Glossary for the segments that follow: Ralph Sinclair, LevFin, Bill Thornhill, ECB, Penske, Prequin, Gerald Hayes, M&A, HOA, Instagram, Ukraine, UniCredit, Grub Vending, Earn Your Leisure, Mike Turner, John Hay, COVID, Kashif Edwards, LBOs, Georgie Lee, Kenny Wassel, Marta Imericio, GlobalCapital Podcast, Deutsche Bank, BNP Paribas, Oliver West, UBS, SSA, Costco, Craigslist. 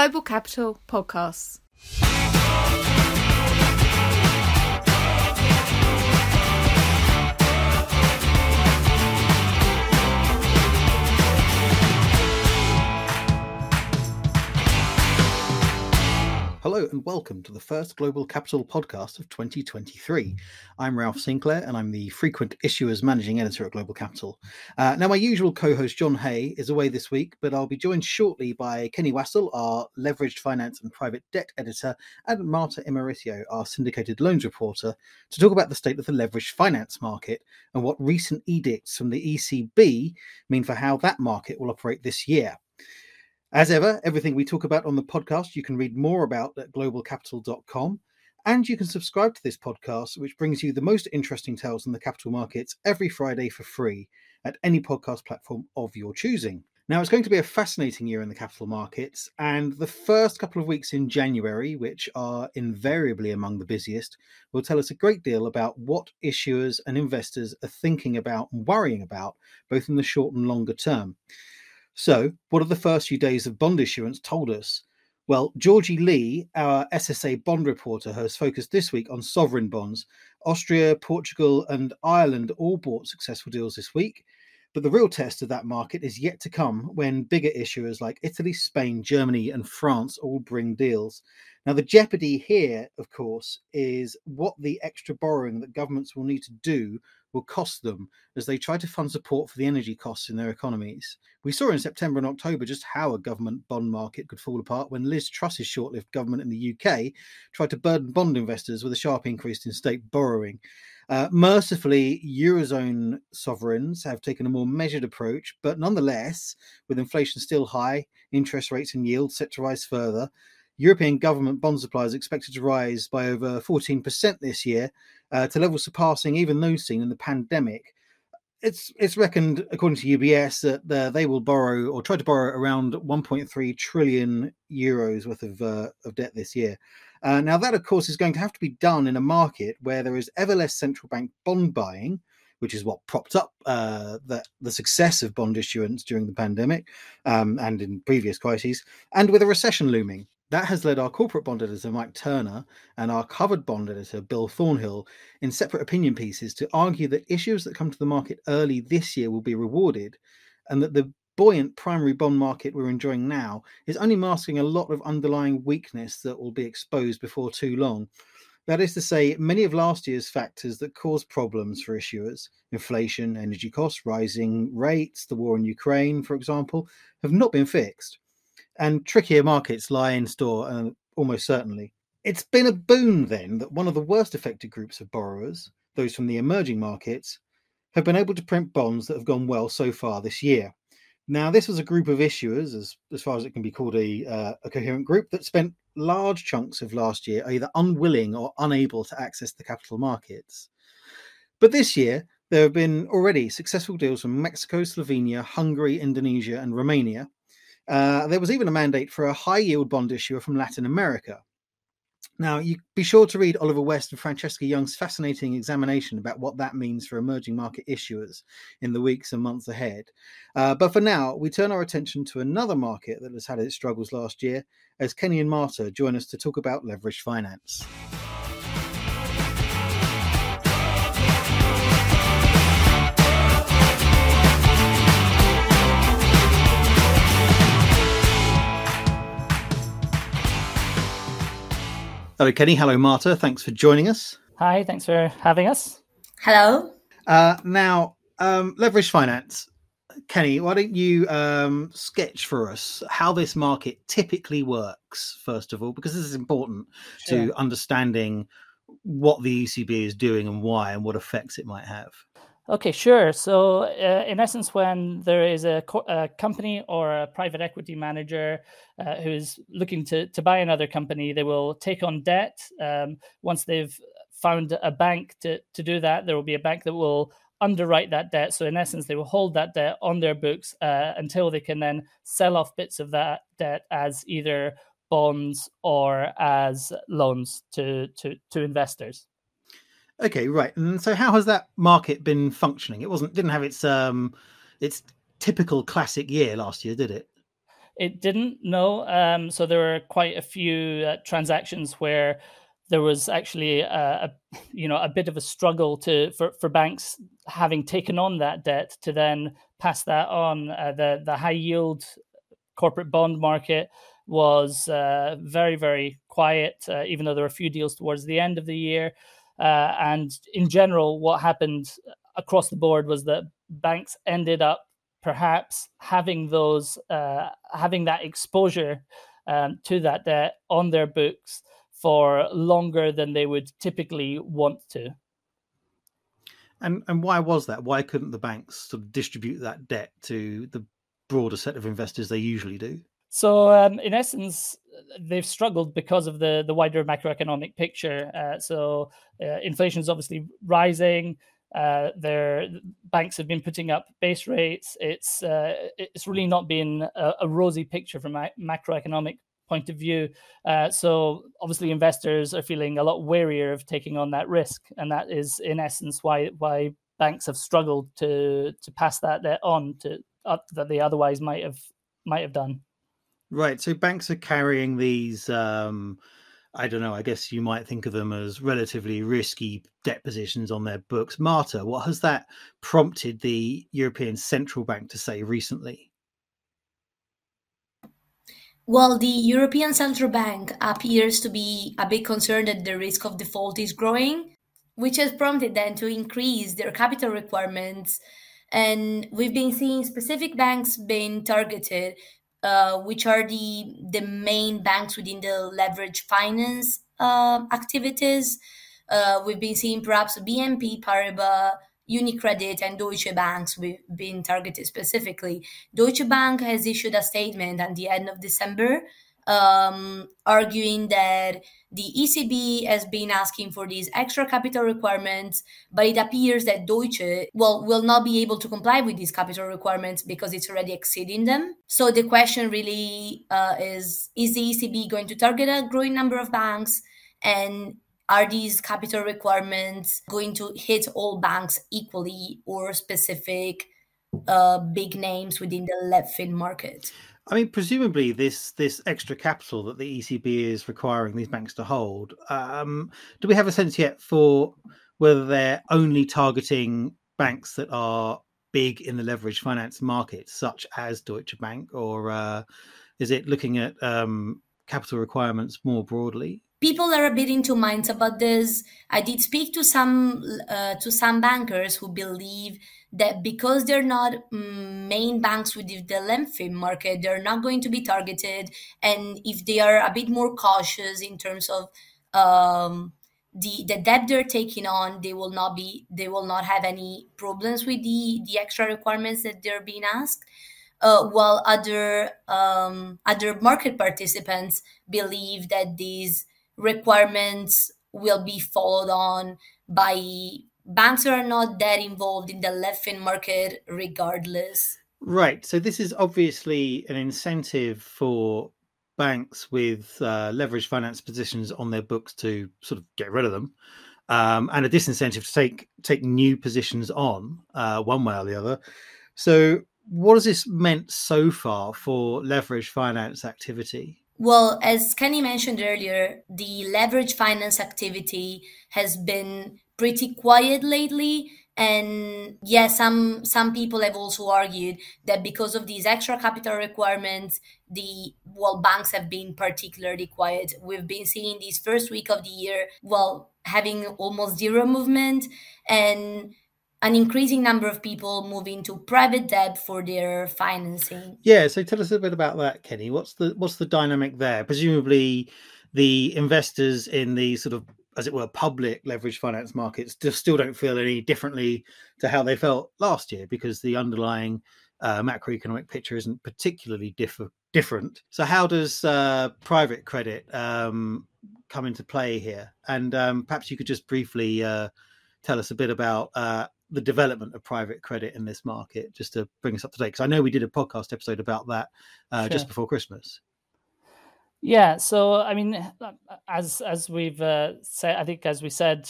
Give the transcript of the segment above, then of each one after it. Global Capital Podcasts. Hello and welcome to the first Global Capital Podcast of 2023. I'm Ralph Sinclair and I'm the frequent issuers managing editor at Global Capital. Now my usual co-host John Hay is away this week, but I'll be joined shortly by Kenny Wassel, our leveraged finance and private debt editor, and Marta Imericio, our syndicated loans reporter, to talk about the state of the leveraged finance market and what recent edicts from the ECB mean for how that market will operate this year. As ever, everything we talk about on the podcast, you can read more about at globalcapital.com, and you can subscribe to this podcast, which brings you the most interesting tales on the capital markets every Friday for free at any podcast platform of your choosing. Now, it's going to be a fascinating year in the capital markets, and the first couple of weeks in January, which are invariably among the busiest, will tell us a great deal about what issuers and investors are thinking about and worrying about, both in the short and longer term. So, what have the first few days of bond issuance told us? Well, Georgie Lee, our SSA bond reporter, has focused this week on sovereign bonds. Austria, Portugal and Ireland all bought successful deals this week. But the real test of that market is yet to come, when bigger issuers like Italy, Spain, Germany and France all bring deals. Now, the jeopardy here, of course, is what the extra borrowing that governments will need to do will cost them as they try to fund support for the energy costs in their economies. We saw in September and October just how a government bond market could fall apart when Liz Truss's short-lived government in the UK tried to burden bond investors with a sharp increase in state borrowing. Mercifully, Eurozone sovereigns have taken a more measured approach, but nonetheless, with inflation still high, interest rates and yields set to rise further, European government bond supply is expected to rise by over 14% this year, to levels surpassing even those seen in the pandemic. It's reckoned, according to UBS, that they will borrow or try to borrow around 1.3 trillion euros worth of debt this year. Now, that, of course, is going to have to be done in a market where there is ever less central bank bond buying, which is what propped up the success of bond issuance during the pandemic and in previous crises, and with a recession looming. That has led our corporate bond editor, Mike Turner, and our covered bond editor, Bill Thornhill, in separate opinion pieces to argue that issues that come to the market early this year will be rewarded, and that the buoyant primary bond market we're enjoying now is only masking a lot of underlying weakness that will be exposed before too long. That is to say, many of last year's factors that caused problems for issuers, inflation, energy costs, rising rates, the war in Ukraine, for example, have not been fixed. And trickier markets lie in store, almost certainly. It's been a boon, then, that one of the worst affected groups of borrowers, those from the emerging markets, have been able to print bonds that have gone well so far this year. Now, this was a group of issuers, as far as it can be called a coherent group, that spent large chunks of last year either unwilling or unable to access the capital markets. But this year, there have been already successful deals from Mexico, Slovenia, Hungary, Indonesia and Romania. There was even a mandate for a high-yield bond issuer from Latin America. Now, you be sure to read Oliver West and Francesca Young's fascinating examination about what that means for emerging market issuers in the weeks and months ahead. But for now, we turn our attention to another market that has had its struggles last year, as Kenny and Marta join us to talk about leveraged finance. Hello, Kenny. Hello, Marta. Thanks for joining us. Hi. Thanks for having us. Hello. Now, leveraged finance. Kenny, why don't you sketch for us how this market typically works, first of all, because this is important to understanding what the ECB is doing and why, and what effects it might have. Okay, sure. So in essence, when there is a company or a private equity manager who is looking to buy another company, they will take on debt. Once they've found a bank to do that, there will be a bank that will underwrite that debt. So in essence, they will hold that debt on their books until they can then sell off bits of that debt as either bonds or as loans to investors. Okay, right. And so how has that market been functioning? It didn't have its typical classic year last year, did it? It didn't, no. So there were quite a few transactions where there was actually a bit of a struggle for banks having taken on that debt to then pass that on. The high yield corporate bond market was very, very quiet, even though there were a few deals towards the end of the year. And in general, what happened across the board was that banks ended up perhaps having that exposure to that debt on their books for longer than they would typically want to. And why was that? Why couldn't the banks sort of distribute that debt to the broader set of investors they usually do? So in essence, they've struggled because of the wider macroeconomic picture. So inflation is obviously rising. Their banks have been putting up base rates. It's really not been a rosy picture from a macroeconomic point of view. So obviously investors are feeling a lot warier of taking on that risk. And that is in essence why banks have struggled to pass that debt on that they otherwise might have done. Right. So banks are carrying these, I don't know, I guess you might think of them as relatively risky debt positions on their books. Marta, what has that prompted the European Central Bank to say recently? Well, the European Central Bank appears to be a bit concerned that the risk of default is growing, which has prompted them to increase their capital requirements. And we've been seeing specific banks being targeted, which are the main banks within the leveraged finance activities. We've been seeing perhaps BNP Paribas, UniCredit and Deutsche Bank being targeted specifically. Deutsche Bank has issued a statement at the end of December arguing that the ECB has been asking for these extra capital requirements, but it appears that Deutsche will not be able to comply with these capital requirements because it's already exceeding them. So the question really is the ECB going to target a growing number of banks? And are these capital requirements going to hit all banks equally or specific big names within the left-fin market? I mean, presumably this extra capital that the ECB is requiring these banks to hold, do we have a sense yet for whether they're only targeting banks that are big in the leveraged finance market, such as Deutsche Bank, or is it looking at capital requirements more broadly? People are a bit in two minds about this. I did speak to some bankers who believe that because they're not main banks within the lending market, they're not going to be targeted. And if they are a bit more cautious in terms of the debt they're taking on, they will not have any problems with the extra requirements that they're being asked. While other market participants believe that these requirements will be followed on by banks that are not that involved in the lending market regardless. Right. So this is obviously an incentive for banks with leveraged finance positions on their books to sort of get rid of them, and a disincentive to take new positions on one way or the other. So what has this meant so far for leveraged finance activity? Well, as Kenny mentioned earlier, the leverage finance activity has been pretty quiet lately. And yes, some people have also argued that because of these extra capital requirements, banks have been particularly quiet. We've been seeing this first week of the year, having almost zero movement and an increasing number of people moving to private debt for their financing. Yeah, so tell us a bit about that, Kenny. What's the dynamic there? Presumably the investors in the sort of, as it were, public leveraged finance markets just still don't feel any differently to how they felt last year because the underlying macroeconomic picture isn't particularly different. So how does private credit come into play here? And perhaps you could just briefly tell us a bit about the development of private credit in this market, just to bring us up to date, because I know we did a podcast episode about that sure, just before Christmas. Yeah, so I mean, as we've said, I think as we said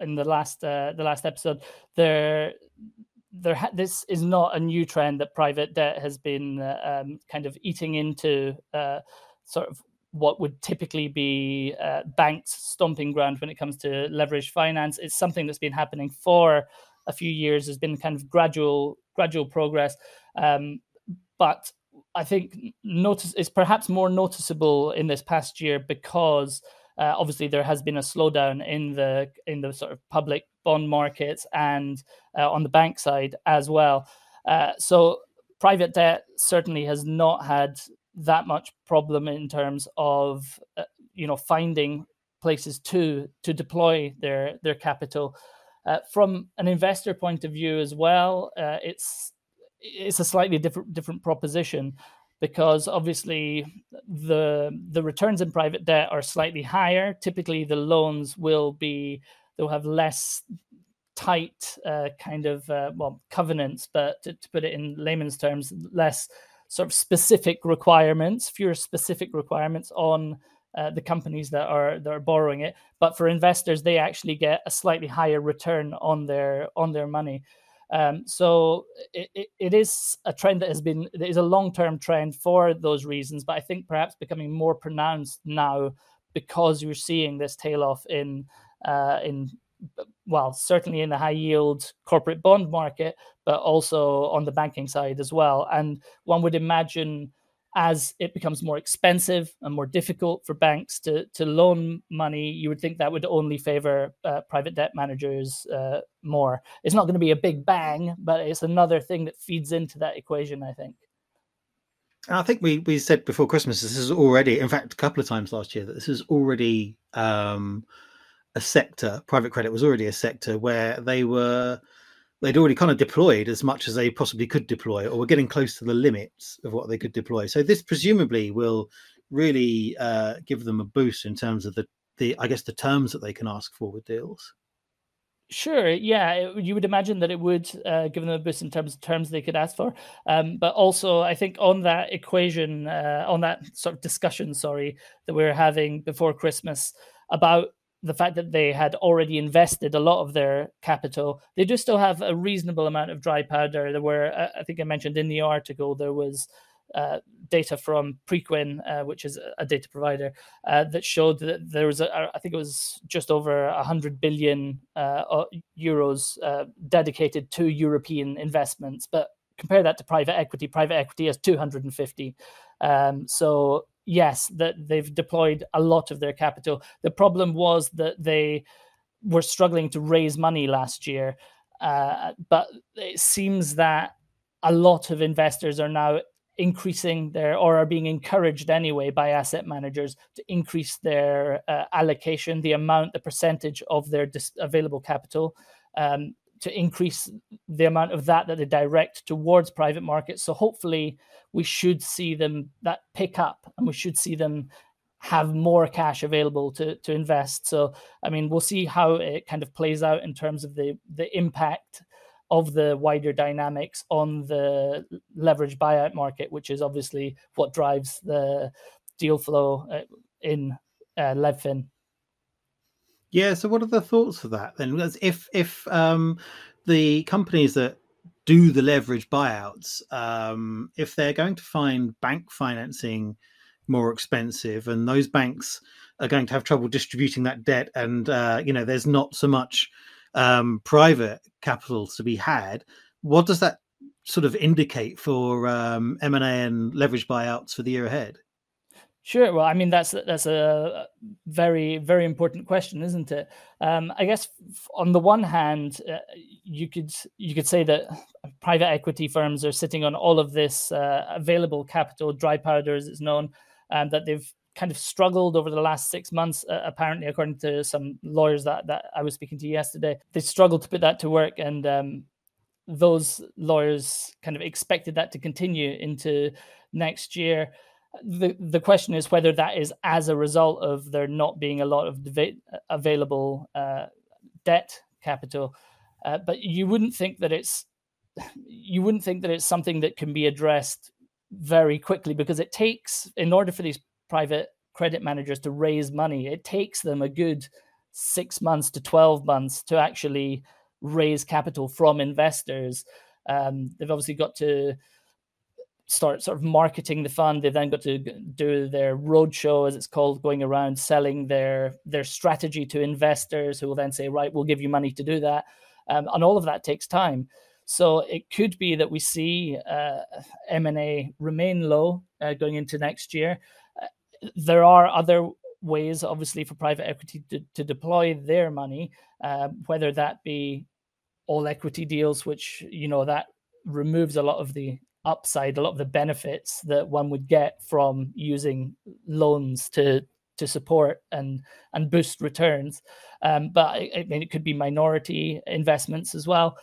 in the last episode, this is not a new trend that private debt has been kind of eating into sort of what would typically be banks' stomping ground when it comes to leveraged finance. It's something that's been happening for a few years. There's been kind of gradual progress, but I think it's perhaps more noticeable in this past year because obviously there has been a slowdown in the sort of public bond markets and on the bank side as well. So private debt certainly has not had that much problem in terms of finding places to deploy their capital. From an investor point of view as well, it's a slightly different proposition, because obviously the returns in private debt are slightly higher. Typically, the loans they'll have less tight kind of covenants, but to put it in layman's terms, less sort of fewer specific requirements on the companies that are borrowing it. But for investors, they actually get a slightly higher return on their money. So it is a trend that is a long-term trend for those reasons, but I think perhaps becoming more pronounced now because you're seeing this tail off in certainly in the high-yield corporate bond market, but also on the banking side as well. And one would imagine as it becomes more expensive and more difficult for banks to loan money, you would think that would only favor private debt managers more. It's not going to be a big bang, but it's another thing that feeds into that equation, I think. I think we said before Christmas, this is already, in fact, a couple of times last year, that this is already a sector, private credit was already a sector where they'd already kind of deployed as much as they possibly could deploy, or were getting close to the limits of what they could deploy. So this presumably will really give them a boost in terms of the terms that they can ask for with deals. Sure, yeah. You would imagine that it would give them a boost in terms of terms they could ask for. But also, I think on that equation, on that sort of discussion, that we were having before Christmas about the fact that they had already invested a lot of their capital, they do still have a reasonable amount of dry powder. There were, I think I mentioned in the article, there was data from Prequin, which is a data provider, that showed that there was, I think it was just over 100 billion euros dedicated to European investments. But compare that to private equity. Private equity has 250. So yes, that they've deployed a lot of their capital. The problem was that they were struggling to raise money last year, but it seems that a lot of investors are now increasing are being encouraged anyway by asset managers to increase their allocation, the percentage of their available capital, to increase the amount of that they direct towards private markets. So hopefully we should see that pick up, and we should see them have more cash available to invest. So, I mean, we'll see how it kind of plays out in terms of the impact of the wider dynamics on the leveraged buyout market, which is obviously what drives the deal flow in LevFin. Yeah. So what are the thoughts of that then? Because if the companies that do the leverage buyouts, if they're going to find bank financing more expensive, and those banks are going to have trouble distributing that debt, and there's not so much private capital to be had, what does that sort of indicate for M&A and leverage buyouts for the year ahead? Sure. Well, I mean, that's a very, very important question, isn't it? I guess on the one hand, you could say that private equity firms are sitting on all of this available capital, dry powder as it's known, and that they've kind of struggled over the last 6 months, apparently, according to some lawyers that I was speaking to yesterday. They struggled to put that to work, and those lawyers kind of expected that to continue into next year. The question is whether that is as a result of there not being a lot of available debt capital, but you wouldn't think that it's something that can be addressed very quickly, because it takes, in order for these private credit managers to raise money, it takes them a good 6 months to 12 months to actually raise capital from investors. They've obviously got to start sort of marketing the fund. They've then got to do their roadshow, as it's called, going around selling their strategy to investors, who will then say, right, we'll give you money to do that. And all of that takes time. So it could be that we see M&A remain low going into next year. There are other ways, obviously, for private equity to deploy their money, whether that be all equity deals, which, you know, that removes a lot of the upside, a lot of the benefits that one would get from using loans to support and boost returns. But I mean, it could be minority investments as well.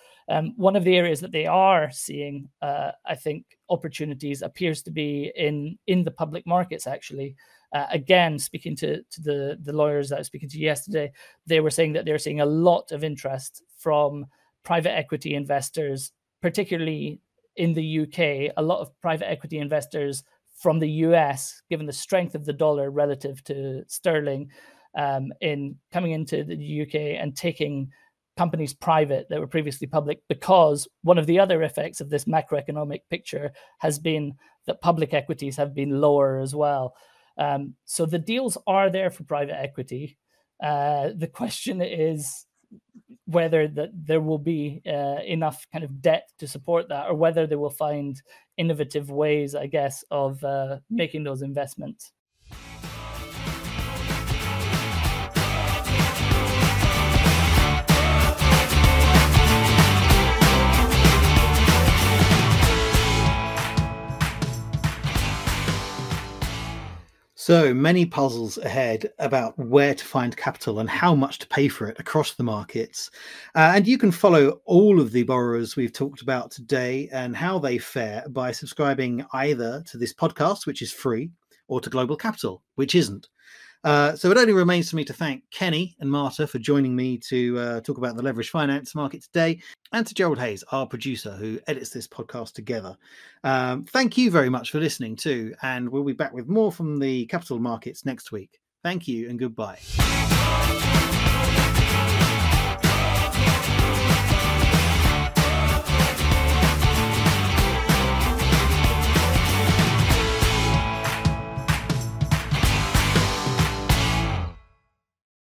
One of the areas that they are seeing, I think, opportunities appears to be in the public markets, actually. Again, speaking to the lawyers that I was speaking to yesterday, they were saying that they're seeing a lot of interest from private equity investors, particularly in the UK, a lot of private equity investors from the US, given the strength of the dollar relative to sterling, in coming into the UK and taking companies private that were previously public, because one of the other effects of this macroeconomic picture has been that public equities have been lower as well. So the deals are there for private equity. The question is whether that there will be enough kind of debt to support that, or whether they will find innovative ways, I guess, of making those investments. So many puzzles ahead about where to find capital and how much to pay for it across the markets. And you can follow all of the borrowers we've talked about today and how they fare by subscribing either to this podcast, which is free, or to Global Capital, which isn't. So it only remains for me to thank Kenny and Marta for joining me to talk about the leveraged finance market today, and to Gerald Hayes, our producer, who edits this podcast together. Thank you very much for listening too, and we'll be back with more from the capital markets next week. Thank you and goodbye.